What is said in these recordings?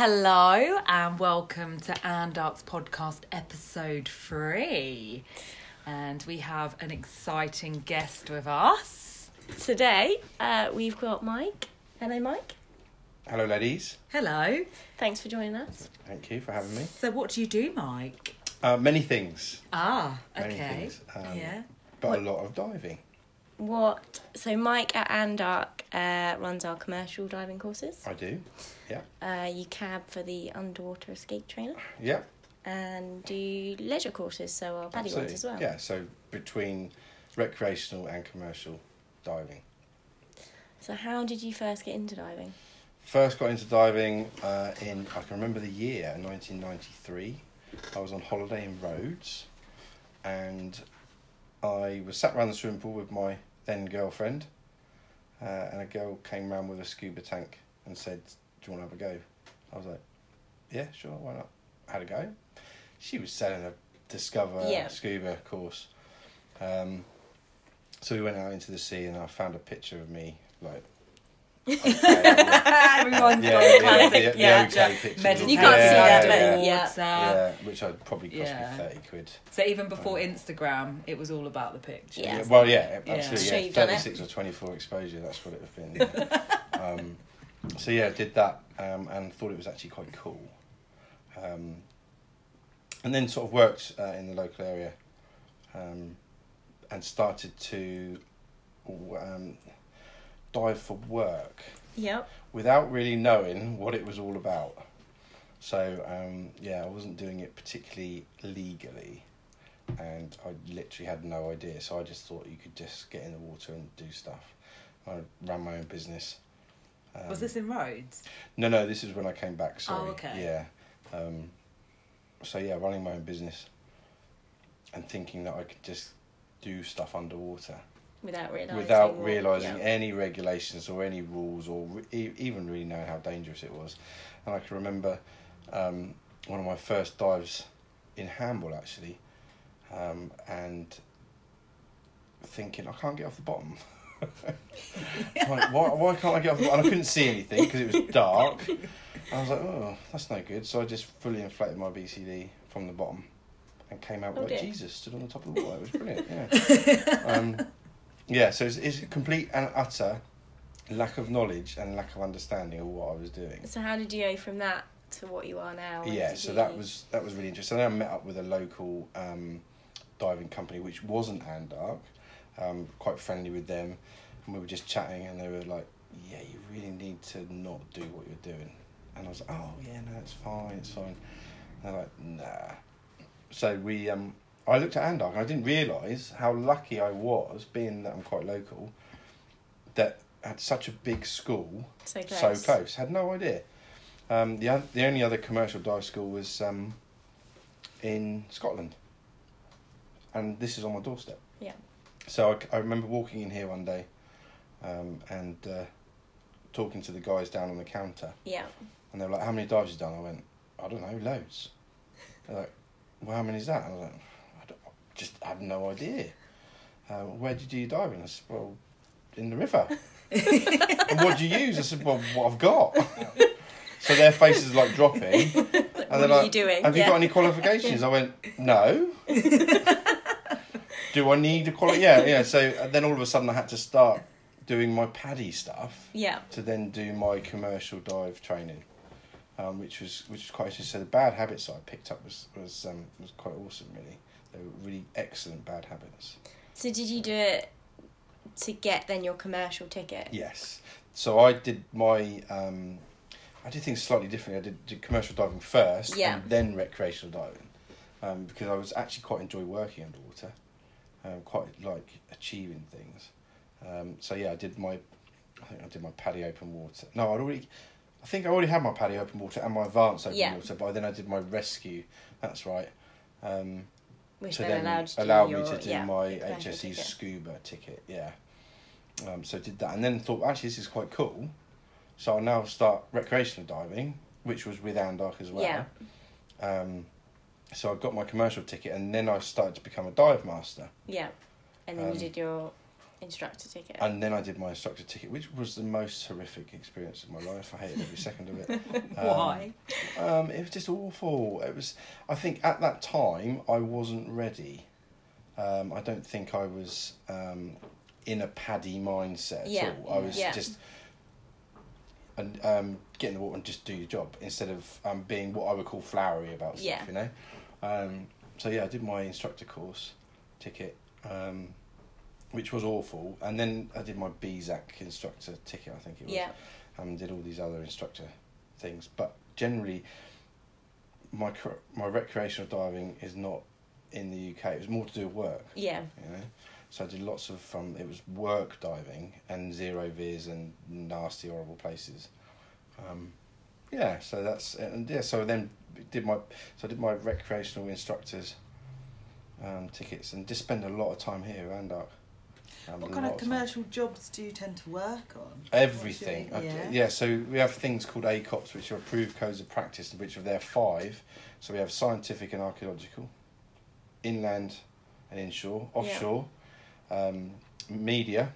Hello and welcome to AndArts Podcast episode 3. And we have an exciting guest with us. Today we've got Mike. Hello Mike. Hello ladies. Hello. Thanks for joining us. Thank you for having me. So what do you do, Mike? Many things. Ah, okay. Many things, but a lot of diving. So Mike at Andark runs our commercial diving courses. I do, yeah. You cab for the underwater escape trainer. Yeah. And do leisure courses, so our PADI ones as well. Yeah, so between recreational and commercial diving. So how did you first get into diving? First got into diving I can remember the year, 1993. I was on holiday in Rhodes and I was sat around the swimming pool with my then girlfriend, and a girl came round with a scuba tank and said, "Do you want to have a go?" I was like, "Yeah, sure, why not?" I had a go. She was selling a Discover scuba course, so we went out into the sea, and I found a picture of me like. Everyone's got classic, you can't see that, but which I'd probably cost me £30. So even before Instagram, it was all about the picture. Yeah. Well, yeah, absolutely. Yeah. 36 or 24 exposure, that's what it would have been. Yeah. Did that and thought it was actually quite cool. And then sort of worked in the local area and started to... dive for work. Yep. Without really knowing what it was all about. So, I wasn't doing it particularly legally and I literally had no idea. So I just thought you could just get in the water and do stuff. I ran my own business. Was this in Rhodes? No, this is when I came back, sorry. Oh, okay. Yeah. Running my own business and thinking that I could just do stuff underwater. Without realising any regulations or any rules or even really knowing how dangerous it was. And I can remember one of my first dives in Hamble, actually, and thinking, I can't get off the bottom. Like, why can't I get off the bottom? And I couldn't see anything because it was dark. I was like, oh, that's no good. So I just fully inflated my BCD from the bottom and came out Jesus, stood on the top of the water. It was brilliant, yeah. Yeah, so it's a complete and utter lack of knowledge and lack of understanding of what I was doing. So how did you go from that to what you are now? Yeah, so that was really interesting. Then I met up with a local diving company, which wasn't Andark, quite friendly with them, and we were just chatting, and they were like, yeah, you really need to not do what you're doing. And I was like, oh, yeah, no, it's fine. And they're like, nah. So we... I looked at Andark and I didn't realise how lucky I was, being that I'm quite local, that had such a big school, so close. Had no idea. The only other commercial dive school was in Scotland, and this is on my doorstep. Yeah. So I remember walking in here one day, and talking to the guys down on the counter. Yeah. And they were like, "How many dives you done?" I went, "I don't know, loads." They're like, "Well, how many is that?" And I was like, just had no idea. Where did you do your diving? I said, well, in the river. And what do you use? I said, well, what I've got. So their faces are like dropping. And what are you doing? Have you got any qualifications? I went, no. Do I need a qualification? Yeah. So then all of a sudden I had to start doing my PADI stuff. Yeah. To then do my commercial dive training, which was quite interesting. So the bad habits that I picked up was quite awesome, really. They were really excellent bad habits. So did you do it to get then your commercial ticket? Yes. So I did my... I did things slightly differently. I did commercial diving first and then recreational diving because I was actually quite enjoy working underwater, quite like achieving things. I did my PADI open water. No, I think I already had my PADI open water and my advanced open water, but then I did my rescue. That's right. Which then allowed me to do my HSE scuba ticket, so did that, and then thought, actually, this is quite cool. So I'll now start recreational diving, which was with Andark as well. Yeah. So I got my commercial ticket, and then I started to become a dive master. Yeah, and then you did your instructor ticket. And then I did my instructor ticket, which was the most horrific experience of my life. I hated every second of it. Why? It was just awful. It was. I think at that time I wasn't ready. I don't think I was in a PADI mindset at all. I was just and get in the water and just do your job instead of being what I would call flowery about stuff. You know. So I did my instructor course ticket, which was awful, and then I did my BZAC instructor ticket. I think it was. Yeah. And did all these other instructor things, but generally, my recreational diving is not in the UK. It was more to do with work. Yeah. You know? So I did lots of it was work diving and zero viz and nasty horrible places. So that's and So then I did my recreational instructors tickets and just spend a lot of time here at Andark. What kind of commercial jobs do you tend to work on? Everything. So we have things called ACOPs, which are approved codes of practice, which are there 5. So we have scientific and archaeological, inland and inshore, offshore, media,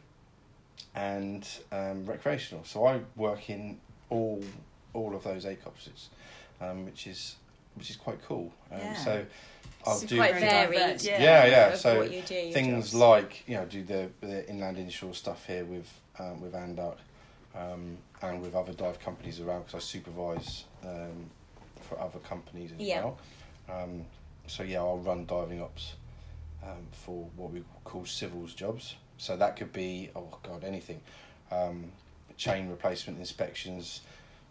and recreational. So I work in all of those ACOPs, which is quite cool. So I'll do quite varied. So things jobs. Like do the inland inshore stuff here with Andark, and with other dive companies around because I supervise for other companies as well. I'll run diving ops for what we call civils jobs. So that could be anything, chain replacement inspections,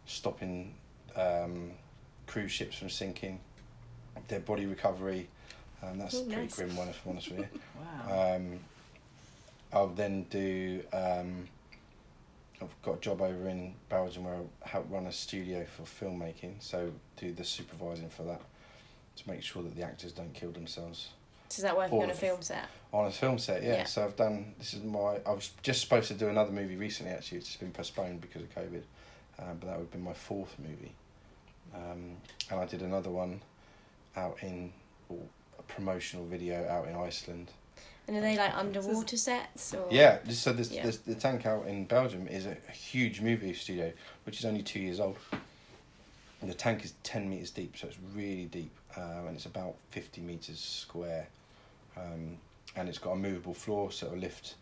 stopping cruise ships from sinking. Dead body recovery, and that's a pretty grim one if I'm honest with you. Wow. I'll then do. I've got a job over in Belgium where I help run a studio for filmmaking, so do the supervising for that to make sure that the actors don't kill themselves. So is that working on a film set? On a film set, yeah. So I've done. I was just supposed to do another movie recently. Actually, it's just been postponed because of COVID, but that would have been my 4th movie, and I did another one. A promotional video out in Iceland. And are they like underwater sets? Or? Yeah, so the tank out in Belgium is a huge movie studio, which is only 2 years old. And the tank is 10 metres deep, so it's really deep, and it's about 50 metres square. And it's got a movable floor, so it'll lift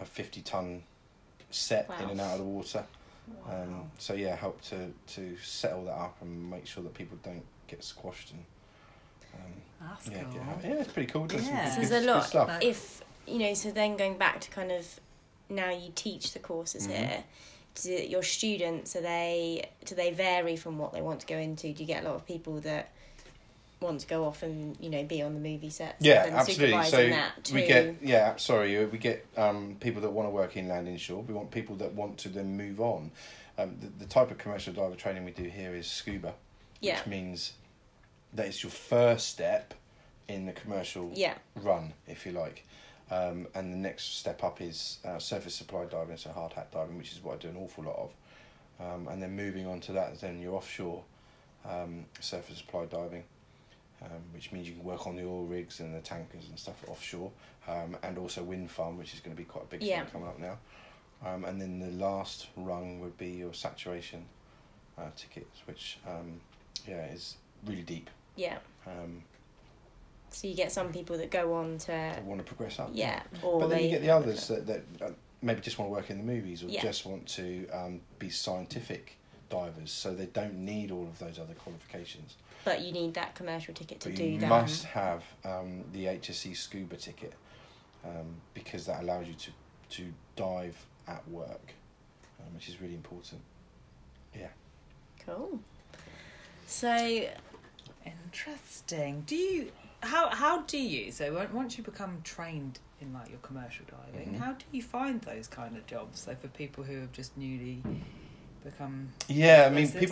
a 50-ton set in and out of the water. Wow. Help to set all that up and make sure that people don't get squashed and it's pretty cool. So there's a lot. Stuff. If so then going back to kind of now you teach the courses here. Do your students do they vary from what they want to go into? Do you get a lot of people that want to go off and be on the movie sets? Yeah, and absolutely. So that we get people that want to work inland inshore. We want people that want to then move on. The type of commercial diver training we do here is scuba, which means that it's your first step in the commercial run, if you like. And the next step up is surface supply diving, so hard hat diving, which is what I do an awful lot of. And then moving on to that, then your offshore surface supply diving, which means you can work on the oil rigs and the tankers and stuff offshore, and also wind farm, which is going to be quite a big thing coming up now. And then the last rung would be your saturation tickets, which is really deep. Yeah. So you get some people that go on to want to progress up. Yeah. Or but then you get the others that maybe just want to work in the movies or just want to be scientific divers, so they don't need all of those other qualifications. But you need that commercial ticket to do that. You must have the HSE scuba ticket because that allows you to dive at work, which is really important. Yeah. Cool. So interesting. So once you become trained in your commercial diving, how do you find those kind of jobs? So for people who have just newly become people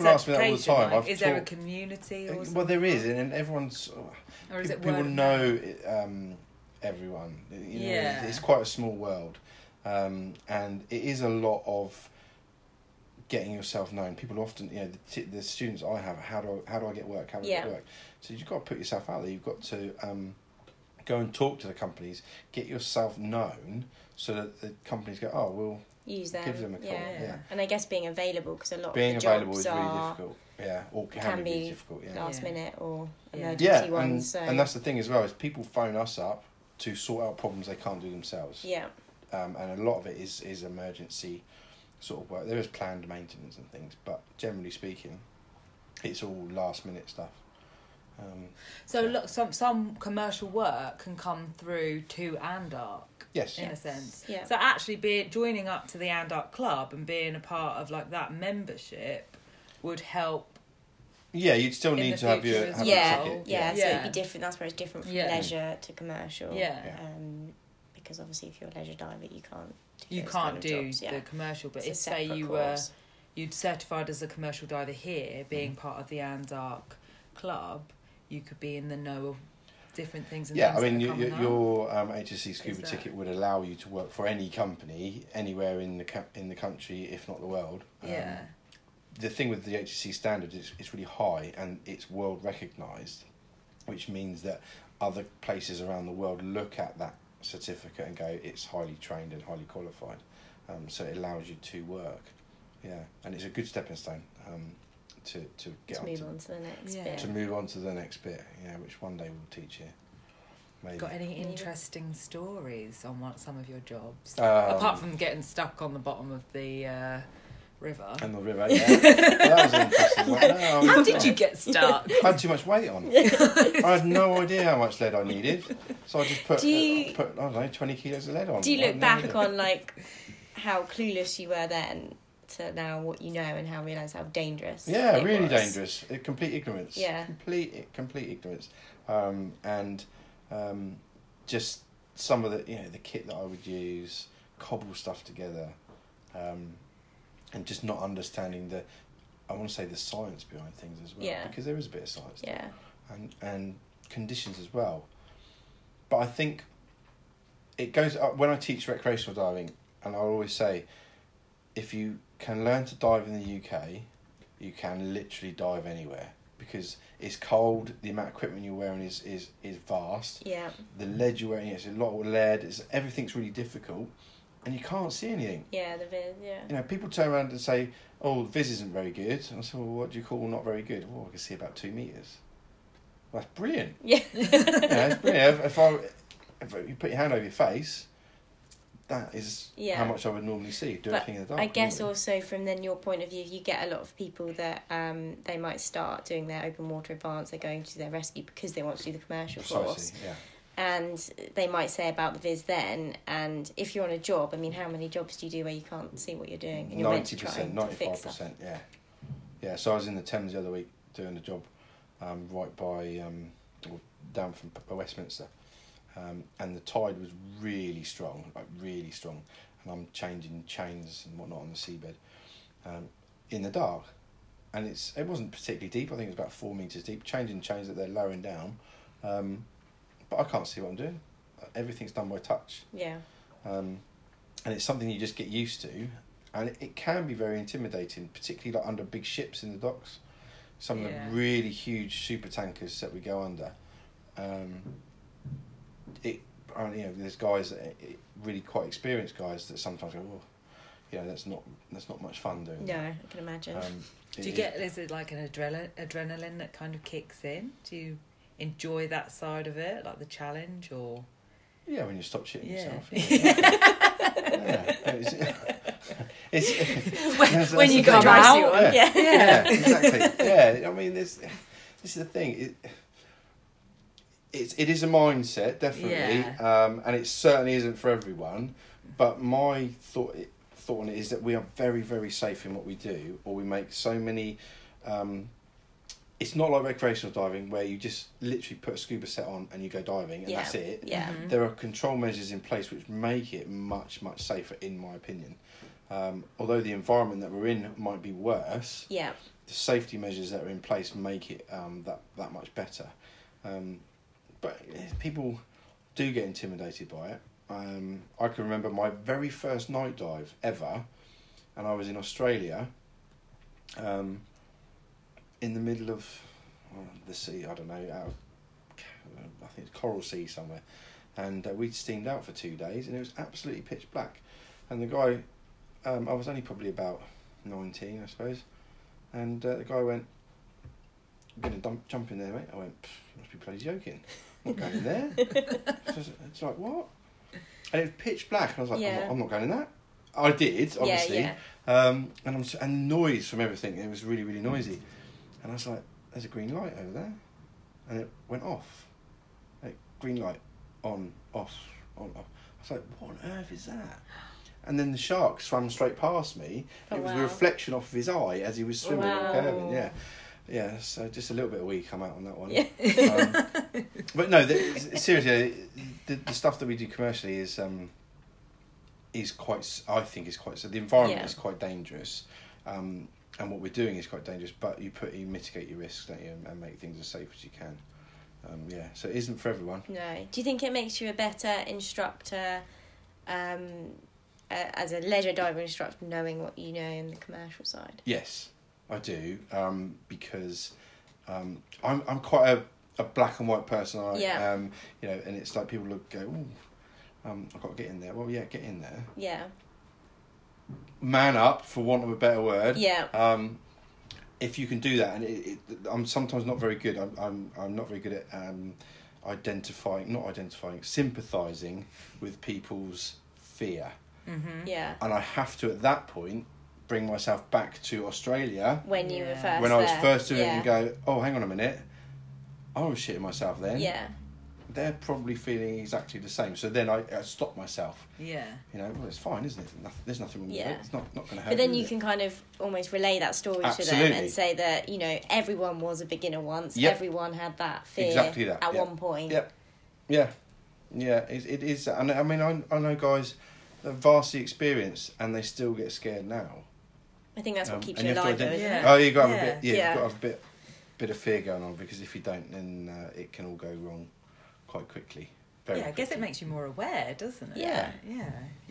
ask me that all the time. Is there a community? Or something? Well, there is, and everyone's. Or is it people know everyone. It's quite a small world, and it is a lot of getting yourself known. People often, the students I have, how do I get work? How do I get work? So you've got to put yourself out there. You've got to go and talk to the companies, get yourself known so that the companies go, oh, well, use them. Give them a call, yeah. And I guess being available, because a lot of the jobs available is really difficult. Yeah, or can be difficult. Yeah. Last minute or emergency ones. And, so. And that's the thing as well, is people phone us up to sort out problems they can't do themselves. Yeah. And a lot of it is emergency sort of work. There is planned maintenance and things, but generally speaking, it's all last minute stuff. So look, some commercial work can come through to Andark. Yes. In a sense. Yeah. So actually joining up to the Andark Club and being a part of like that membership would help. Yeah, you'd still need to have your ticket. Yeah, so it'd be different. That's where it's different from leisure to commercial. Yeah. Because obviously if you're a leisure diver, you can't do the commercial. But if say you you'd certified as a commercial diver here, being part of the Andark Club, you could be in the know of different things. And yeah, I mean, your HSE scuba ticket would allow you to work for any company anywhere in the country, if not the world. The thing with the HSE standard is it's really high and it's world recognised, which means that other places around the world look at that certificate and go, it's highly trained and highly qualified. So it allows you to work. Yeah, and it's a good stepping stone. To get to move on to the next bit. To move on to the next bit, which one day we'll teach you. Maybe. Got any interesting stories on some of your jobs? Apart from getting stuck on the bottom of the river. And the river, that was interesting. How did you get stuck? I had too much weight on. I had no idea how much lead I needed, so I just put I don't know, 20 kilos of lead on. Do you look back on like how clueless you were then? To now what you know and how realise how dangerous dangerous. Complete ignorance. Complete ignorance. And just some of the the kit that I would use, cobble stuff together, and just not understanding the science behind things as well. Yeah. Because there is a bit of science there. And conditions as well. But I think it goes up when I teach recreational diving, and I always say, if you can learn to dive in the UK, you can literally dive anywhere, because it's cold, the amount of equipment you're wearing is vast. Yeah. The lead you're wearing is a lot of lead, everything's really difficult and you can't see anything. Yeah, the viz, You know, people turn around and say, oh, the viz isn't very good. And I say, well, what do you call not very good? Oh, I can see about 2 metres. Well, that's brilliant. Yeah. It's brilliant. If you put your hand over your face, that is how much I would normally see doing everything in the dark. I guess also from then your point of view, you get a lot of people that they might start doing their open water advance, they're going to their rescue because they want to do the commercial course. And they might say about the viz then, and if you're on a job, I mean, how many jobs do you do where you can't see what you're doing? And you're 90%, 95%, Yeah, so I was in the Thames the other week doing a job right by, down from Westminster. And the tide was really strong, and I'm changing chains and whatnot on the seabed in the dark, and it wasn't particularly deep. I think it was about 4 metres deep, changing chains that they're lowering down, but I can't see what I'm doing. Everything's done by touch, and it's something you just get used to, and it can be very intimidating, particularly like under big ships in the docks, some of the really huge super tankers that we go under. There's guys, really quite experienced guys, that sometimes go, that's not much fun doing. No, that. I can imagine. Is it like an adrenaline that kind of kicks in? Do you enjoy that side of it, like the challenge, or? Yeah, when you stop shitting yourself. When you come out. Yeah, exactly. Yeah, I mean, this is the thing. It is a mindset, definitely, and it certainly isn't for everyone. But my thought on it is that we are very, very safe in what we do, or we make so many... it's not like recreational diving where you just literally put a scuba set on and you go diving and that's it. Yeah. Mm-hmm. There are control measures in place which make it much, much safer, in my opinion. Although the environment that we're in might be worse, the safety measures that are in place make it that much better. But people do get intimidated by it. I can remember my very first night dive ever, and I was in Australia, in the middle of the sea, I don't know, I think it's Coral Sea somewhere, and we'd steamed out for 2 days, and it was absolutely pitch black. And the guy I was only probably about 19, I suppose, and the guy went, "I'm going to jump in there, mate." I went, "You must be bloody joking. I'm not going in there." It's like, what? And it was pitch black, and I was like, yeah. I'm not going in that. I did, obviously. Yeah, yeah. And noise from everything, it was really, really noisy. And I was like, there's a green light over there. And it went off. Like, green light, on, off, on, off. I was like, what on earth is that? And then the shark swam straight past me. Oh, it was a reflection off of his eye as he was swimming and curving, yeah. Yeah, so just a little bit of weak come out on that one. Yeah. But no, seriously, the stuff that we do commercially is quite, I think is quite, so the environment is quite dangerous, and what we're doing is quite dangerous, but you mitigate your risks, don't you, and make things as safe as you can. So it isn't for everyone. No. Do you think it makes you a better instructor, as a leisure diver instructor, knowing what you know in the commercial side? Yes, I do, because I'm quite a black and white person. And it's like people look go, "Ooh, I've got to get in there." Well, yeah, get in there. Yeah. Man up, for want of a better word. Yeah. If you can do that, and I'm sometimes not very good. I'm not very good at sympathising with people's fear. Mm-hmm. Yeah. And I have to at that point bring myself back to Australia when I was first doing it and go, oh, hang on a minute, I was shitting myself then. Yeah. They're probably feeling exactly the same. So then I stopped myself. Yeah. You know, well, it's fine, isn't it? There's nothing wrong with it. It's not going to hurt. But then you can kind of almost relay that story to them and say that, you know, everyone was a beginner once. Yep. Everyone had that fear at one point. Yep. Yeah. Yeah, it is. And I mean, I know guys that are vastly experienced and they still get scared now. I think that's what keeps you alive, though, isn't it? Oh, you've got to have a bit. Yeah, you've got to have a bit of fear going on, because if you don't, then it can all go wrong quite quickly. I guess it makes you more aware, doesn't it? Yeah,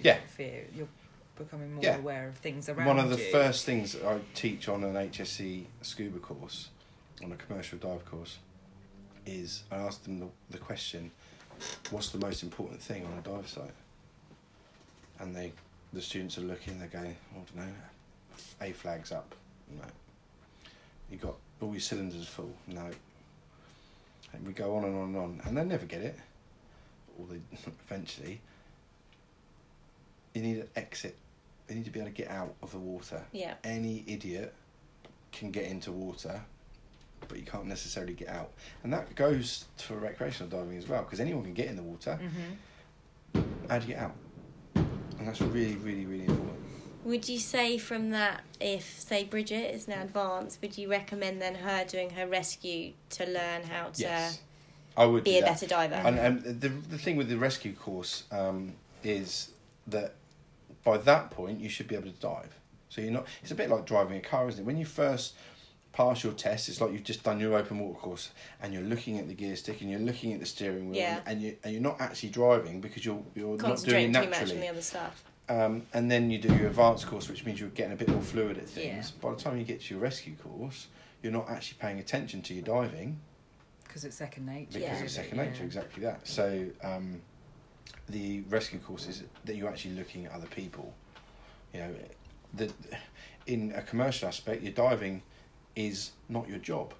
yeah. Fear. You're becoming more aware of things around you. One of the first things I teach on an HSE scuba course, on a commercial dive course, is I ask them the question, "What's the most important thing on a dive site?" And the students are looking. They go, "I don't know." A flag's up, no. You got all your cylinders full, no. And we go on and on and on, and they never get it. Or they eventually. You need an exit. You need to be able to get out of the water. Yeah. Any idiot can get into water, but you can't necessarily get out. And that goes for recreational diving as well, because anyone can get in the water. Mm-hmm. How do you get out? And that's really, really, really important. Would you say from that, if, say, Bridget is now advanced, would you recommend then her doing her rescue to learn how to be a better diver? And the thing with the rescue course is that by that point, you should be able to dive. So you're not. It's a bit like driving a car, isn't it? When you first pass your test, it's like you've just done your open water course and you're looking at the gear stick and you're looking at the steering wheel and you're not actually driving because you're not doing it naturally. Concentrating too much on the other stuff. And then you do your advanced course, which means you're getting a bit more fluid at things. Yeah. By the time you get to your rescue course, you're not actually paying attention to your diving. Because it's second nature. Exactly that. So the rescue course is that you're actually looking at other people. You know, in a commercial aspect, your diving is not your job.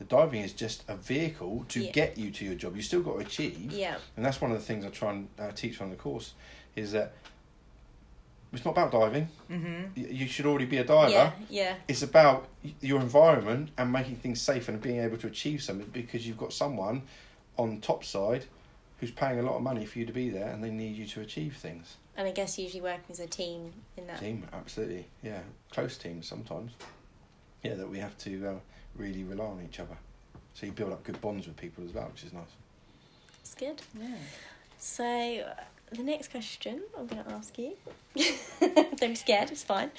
The diving is just a vehicle to get you to your job. You still got to achieve. Yeah. And that's one of the things I try and teach on the course, is that it's not about diving. Mm-hmm. You should already be a diver. Yeah, yeah. It's about your environment and making things safe and being able to achieve something, because you've got someone on top side who's paying a lot of money for you to be there and they need you to achieve things. And I guess usually working as a team in that. Team, absolutely. Yeah, close teams sometimes. Yeah, that we have to really rely on each other. So you build up good bonds with people as well, which is nice. It's good. Yeah. So the next question I'm going to ask you. Don't be scared, it's fine.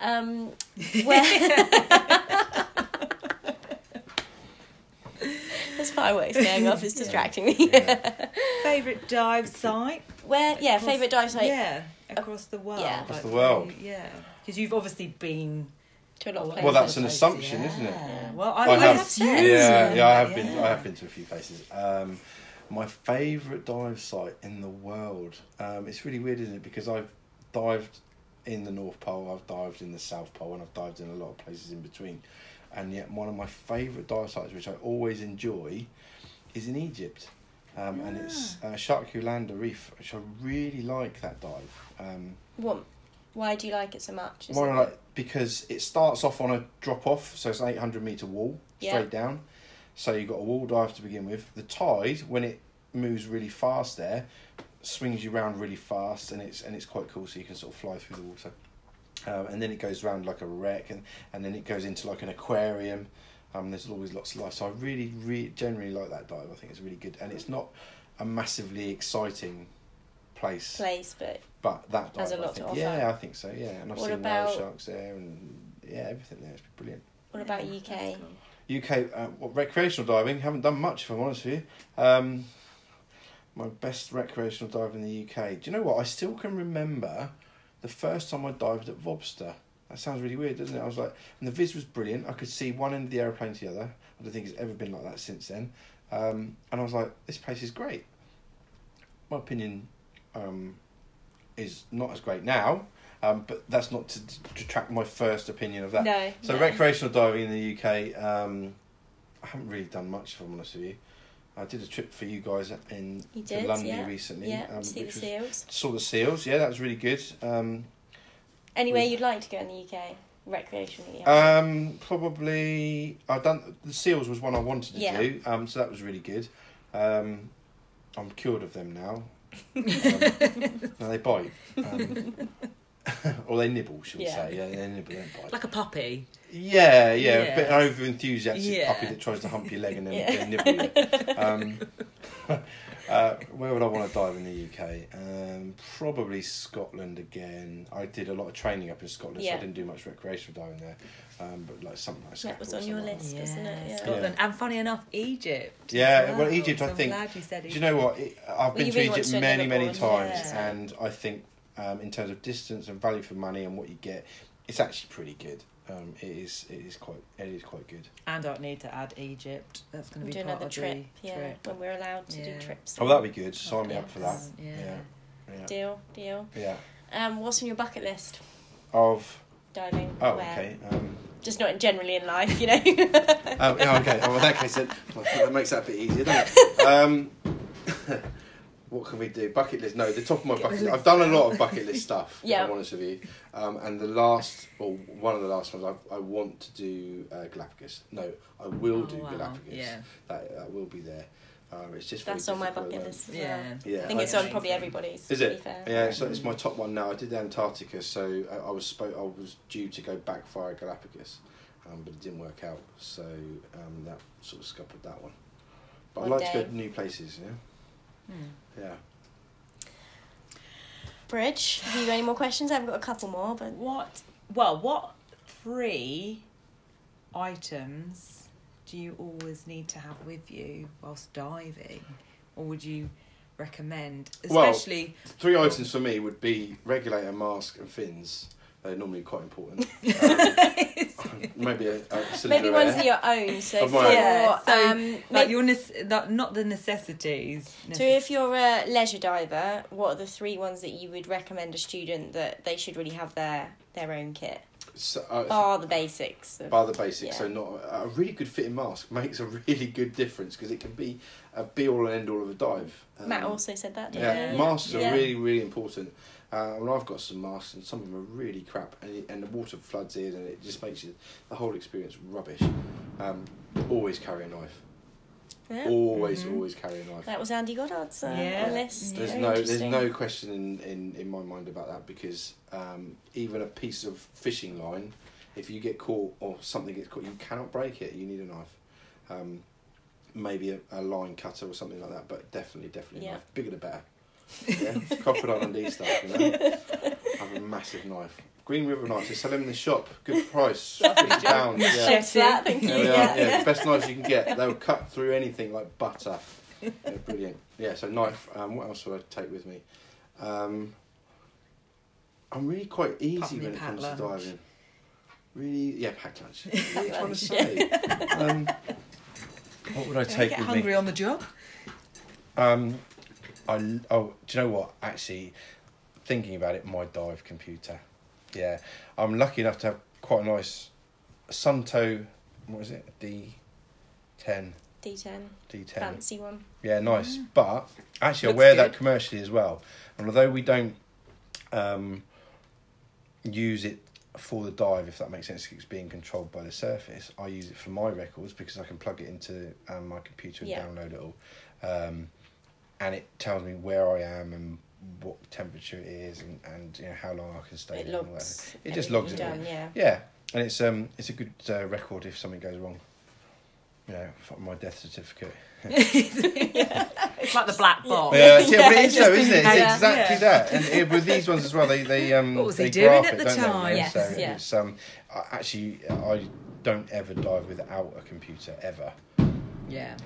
That's fireworks going off, it's distracting me. Yeah. Favourite dive site? Favourite dive site. Yeah, across the world. Yeah. Across the world. Yeah, because you've obviously been to a lot of places. Well, that's an assumption, isn't it? Yeah. Well, I have. I have been to a few places. My favourite dive site in the world. It's really weird, isn't it? Because I've dived in the North Pole, I've dived in the South Pole, and I've dived in a lot of places in between. And yet one of my favourite dive sites, which I always enjoy, is in Egypt. And it's Shatku Lander Reef, which I really like that dive. Why do you like it so much? Because it starts off on a drop-off, so it's an 800-metre wall, straight down. So you've got a wall dive to begin with. The tide, when it moves really fast there, swings you round really fast, and it's quite cool, so you can sort of fly through the water. And then it goes round like a wreck, and then it goes into like an aquarium. There's always lots of life, so I really generally like that dive. I think it's really good, and it's not a massively exciting place, but that dive, has a lot to offer. Yeah, I think so. Yeah, and I've seen whale sharks there, and everything there. It's been brilliant. What about UK? Recreational diving, haven't done much, if I'm honest with you. My best recreational dive in the UK. Do you know what? I still can remember the first time I dived at Vobster. That sounds really weird, doesn't it? I was like, and the viz was brilliant. I could see one end of the aeroplane to the other. I don't think it's ever been like that since then. And I was like, this place is great. My opinion is not as great now, but that's not to detract my first opinion of that. No. So recreational diving in the UK, I haven't really done much, if I'm honest with you. I did a trip for you guys to London recently. Yeah, saw the seals. Yeah, that was really good. Anywhere you'd like to go in the UK, recreationally? Probably, I've done the seals was one I wanted to do. So that was really good. I'm cured of them now. No, they bite, or they nibble, should we say? Yeah, they nibble, they don't bite. Like a puppy. Yeah. A bit over enthusiastic puppy that tries to hump your leg and then nibble you. Where would I want to dive in the UK? Probably Scotland again. I did a lot of training up in Scotland, so I didn't do much recreational diving there. But like something like Scotland. That was on your list, wasn't it? Yeah. Scotland. And funny enough, Egypt. Yeah, well, Egypt, I think. I'm glad you said Egypt. Do you know what? I've been to Egypt many times, and I think in terms of distance and value for money and what you get, it's actually pretty good. It is quite good. And I need to add Egypt. That's going to be part of the trip. Yeah, when we're allowed to do trips. Oh, that'd be good. Sign me up for that. Yeah. Deal. Yeah. What's on your bucket list? Of diving. Oh, okay. Just not generally in life, you know. Okay. Well, in that case, that makes that a bit easier, doesn't it? What can we do? Bucket list. No, the top of my bucket list. I've done a lot of bucket list stuff, if I'm honest with you. And the last, or one of the last ones, I want to do Galapagos. No, I will do Galapagos. Yeah. That will be there. It's just that's on my bucket list. Yeah. I think it's on probably everybody's. Is it? Yeah, so it's my top one now. I did Antarctica, so I was due to go back via Galapagos, but it didn't work out. So that sort of scuppered that one. But I like to go to new places. Yeah. Yeah. Bridge, have you got any more questions? I've got a couple more, but what three items do you always need to have with you whilst diving, or would you recommend? Especially three items for me would be regulator, mask and fins. They're normally quite important. Maybe a cylinder. Maybe one's your own. Not the necessities. So if you're a leisure diver, what are the three ones that you would recommend a student that they should really have their own kit? Bar the basics. So not a really good fitting mask makes a really good difference, because it can be a be-all and end-all of a dive. Matt also said that, didn't he? Masks are really, really important. Well, I've got some masks, and some of them are really crap, and the water floods in, and it just makes the whole experience rubbish. Always carry a knife. Yeah. Always carry a knife. That was Andy Goddard's list. There's no question in my mind about that, because even a piece of fishing line, if you get caught or something gets caught, you cannot break it. You need a knife. Maybe a line cutter or something like that, but definitely a knife. Bigger the better. Yeah, crocodile and D stuff, you know. I have a massive knife. Green River knives, they sell them in the shop. Good price. £50. Best knives you can get. They'll cut through anything like butter. They're brilliant. Yeah, so knife. What else would I take with me? I'm really quite easy when it comes to diving. Really, packed lunch. What are you trying to say? What would I take with me? Get hungry on the job. Do you know what? Actually, thinking about it, my dive computer. Yeah, I'm lucky enough to have quite a nice Suunto, what is it, D10. D10. Fancy one. Yeah, nice. Mm. But actually, I wear that commercially as well. And although we don't use it for the dive, if that makes sense, it's being controlled by the surface, I use it for my records because I can plug it into my computer and download it all. And it tells me where I am and what temperature it is and you know, how long I can stay. It logs and all that. It just logs it all. Yeah. Yeah. And it's a good record if something goes wrong. Yeah, my death certificate. Yeah. It's like the black box. Yeah, but it is though, isn't it? It's exactly that. And with these ones as well, they what was they doing graph at it, the time? They? Yes. So it's, I don't ever dive without a computer ever. Yeah.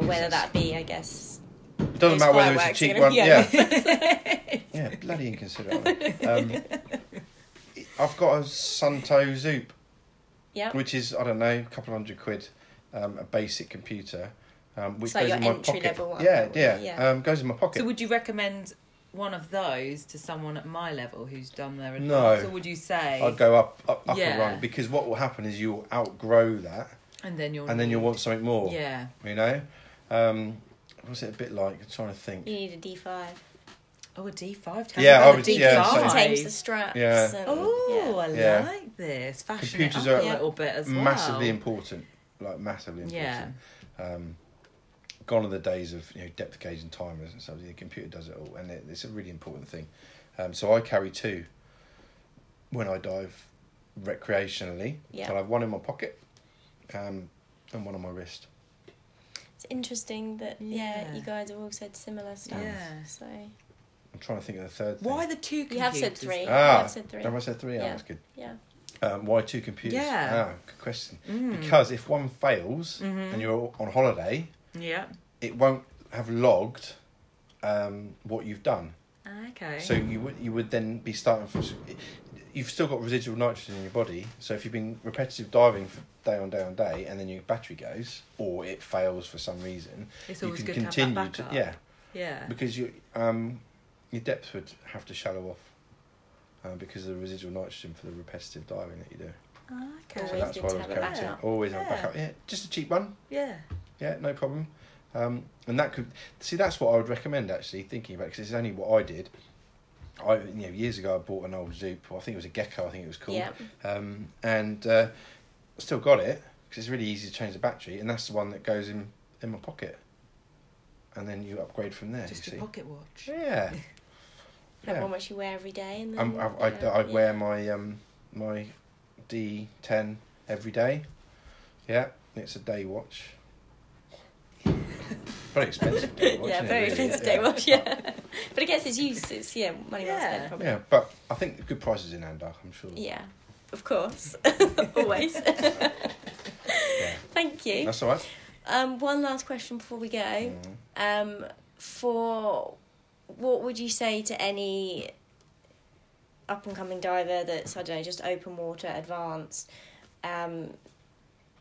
Whether that be, I guess. It doesn't matter whether it's a cheap one. Yeah. Yeah, bloody inconsiderate. I've got a Suunto Zoop. Yeah. Which is a couple of £100 a basic computer, which goes in my pocket. One, goes in my pocket. So would you recommend one of those to someone at my level who's done their advance? No. So would you say I'd go up and run, because what will happen is you'll outgrow that, and then you'll want something more. Yeah. You know, what's it a bit like? I'm trying to think. You need a D5. Oh, a D5. It takes the straps. Yeah. I like this. Fashion computers are a little bit as well. Massively important. Yeah. Gone are the days of depth gauge and timers and stuff. The computer does it all, and it's a really important thing. So I carry two when I dive recreationally. Yeah. So I have one in my pocket, and one on my wrist. It's interesting that you guys have all said similar stuff. Yeah. So I'm trying to think of the third thing. Why the two computers? You have said three. I have said three. Have I said three? Yeah. Oh, that's good. Yeah. Why two computers? Yeah. Good question. Mm. Because if one fails and you're on holiday, it won't have logged what you've done. Okay. So you would then be starting from... You've still got residual nitrogen in your body, so if you've been repetitive diving for day on day on day and then your battery goes or it fails for some reason, it's always good continue to have that backup. Yeah. Because your depth would have to shallow off. Because of the residual nitrogen for the repetitive diving that you do. Oh, okay. So that's why I was carrying to always have a backup. Yeah, just a cheap one. Yeah. Yeah, no problem. And that could... See, that's what I would recommend, actually, thinking about it, because it's only what I did. Years ago, I bought an old Zoop. I think it was a Gecko, I think it was called. Yeah. And I still got it, because it's really easy to change the battery, and that's the one that goes in my pocket. And then you upgrade from there. Just your pocket watch. Yeah. How much you wear every day, and then I wear my my D10 every day. Yeah, it's a day watch. Very expensive day watch. Yeah, very expensive day watch. Yeah, but I guess it's use. It's money well spent probably. Yeah, but I think good prices in Andark, I'm sure. Yeah, of course, always. Thank you. That's all right. One last question before we go. Mm. What would you say to any up-and-coming diver that's, just open water, advanced?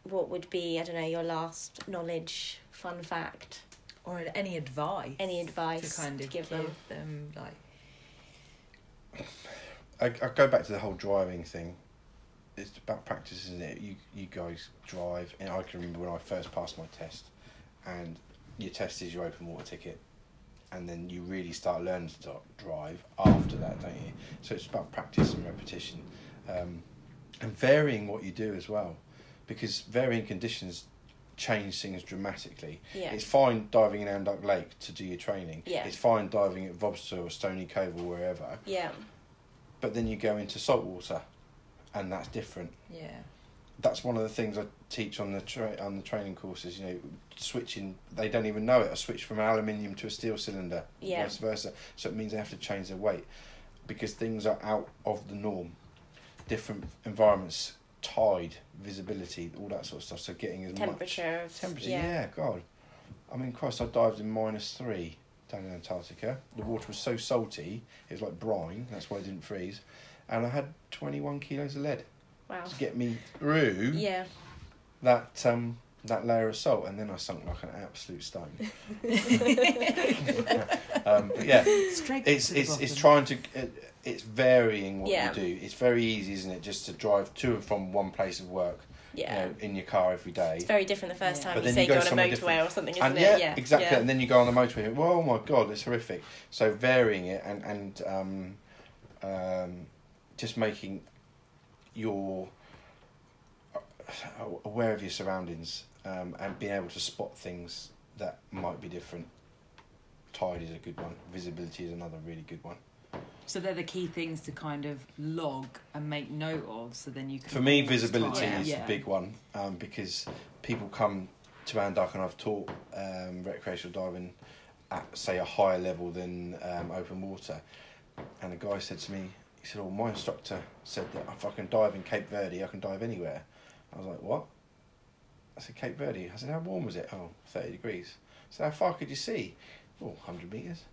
What would be, your last knowledge, fun fact? Or any advice? Any advice to give them? I go back to the whole driving thing. It's about practice, isn't it? You guys drive, and I can remember when I first passed my test, and your test is your open water ticket. And then you really start learning to drive after that, don't you? So it's about practice and repetition, and varying what you do as well, because varying conditions change things dramatically. Yeah. It's fine diving in Andark Lake to do your training. Yeah. It's fine diving at Vobster or Stony Cove or wherever. Yeah. But then you go into saltwater, and that's different. Yeah. That's one of the things I teach on the training courses. Switching, they don't even know it. I switch from aluminium to a steel cylinder, vice versa. So it means they have to change their weight because things are out of the norm. Different environments, tide, visibility, all that sort of stuff. So getting as much temperature. Yeah, God. I mean, Christ, I dived in -3 down in Antarctica. The water was so salty, it was like brine. That's why it didn't freeze, and I had 21 kilos of lead. Wow. To get me through that layer of salt, and then I sunk like an absolute stone. But yeah, it's trying to. It's varying what you do. It's very easy, isn't it, just to drive to and from one place of work. Yeah. You know, in your car every day. It's very different the first time but you say you go on a motorway or something, isn't it? Yeah, exactly. Yeah. And then you go on the motorway and, well, oh my God, it's horrific. So varying it and just making your aware of your surroundings and being able to spot things that might be different. Tide is a good one. Visibility is another really good one. So they're the key things to kind of log and make note of, so then you can... For me, visibility is the big one, because people come to Andark, and I've taught recreational diving at, say, a higher level than open water. And a guy said to me, he said, oh, my instructor said that if I can dive in Cape Verde, I can dive anywhere. I was like, what? I said, Cape Verde. I said, how warm was it? Oh, 30 degrees. I said, how far could you see? Oh, 100 metres.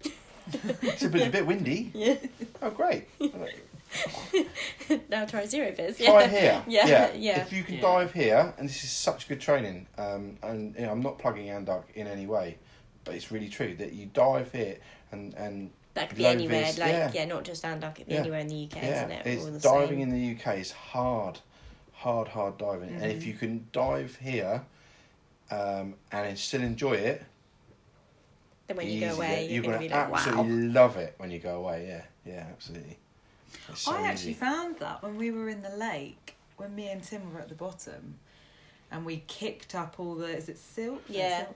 So, but it's a bit windy. Yeah. Oh, great. Now try zero bits. Yeah. Try here. Yeah. Yeah. Yeah. If you can dive here, and this is such good training, and you know, I'm not plugging Andark in any way, but it's really true that you dive here and that could be anywhere. Not just Andark. It could be anywhere in the UK, isn't it? It's diving in the UK is hard diving, and if you can dive here, and still enjoy it. Then when you go away, you're going to absolutely love it when you go away, yeah, absolutely. So I actually found that when we were in the lake, when me and Tim were at the bottom, and we kicked up all the, is it silt? Yeah.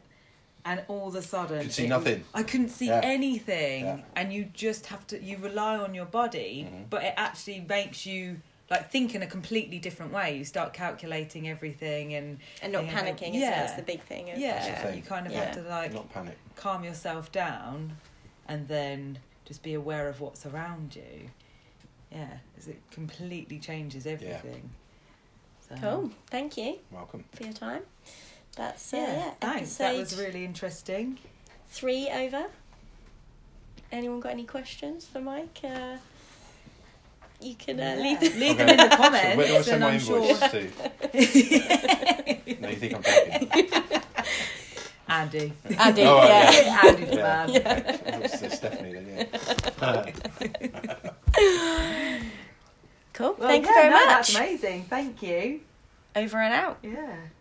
And all of a sudden... You could see nothing. I couldn't see anything, and you just have to, you rely on your body, but it actually makes you... Like, think in a completely different way. You start calculating everything and not panicking. That's the big thing. Yeah, you kind of have to not panic. Calm yourself down, and then just be aware of what's around you. Yeah, because it completely changes everything. Yeah. So. Cool. Thank you. Welcome for your time. That's thanks. That was really interesting. 3 over. Anyone got any questions for Mike? You can leave them in the comments. So where do I send my invoice to? No, you think I'm joking. Andy, oh, yeah. Andy's the man. Yeah. Stephanie, then, Cool. Well, thank you very much. That's amazing. Thank you. Over and out. Yeah.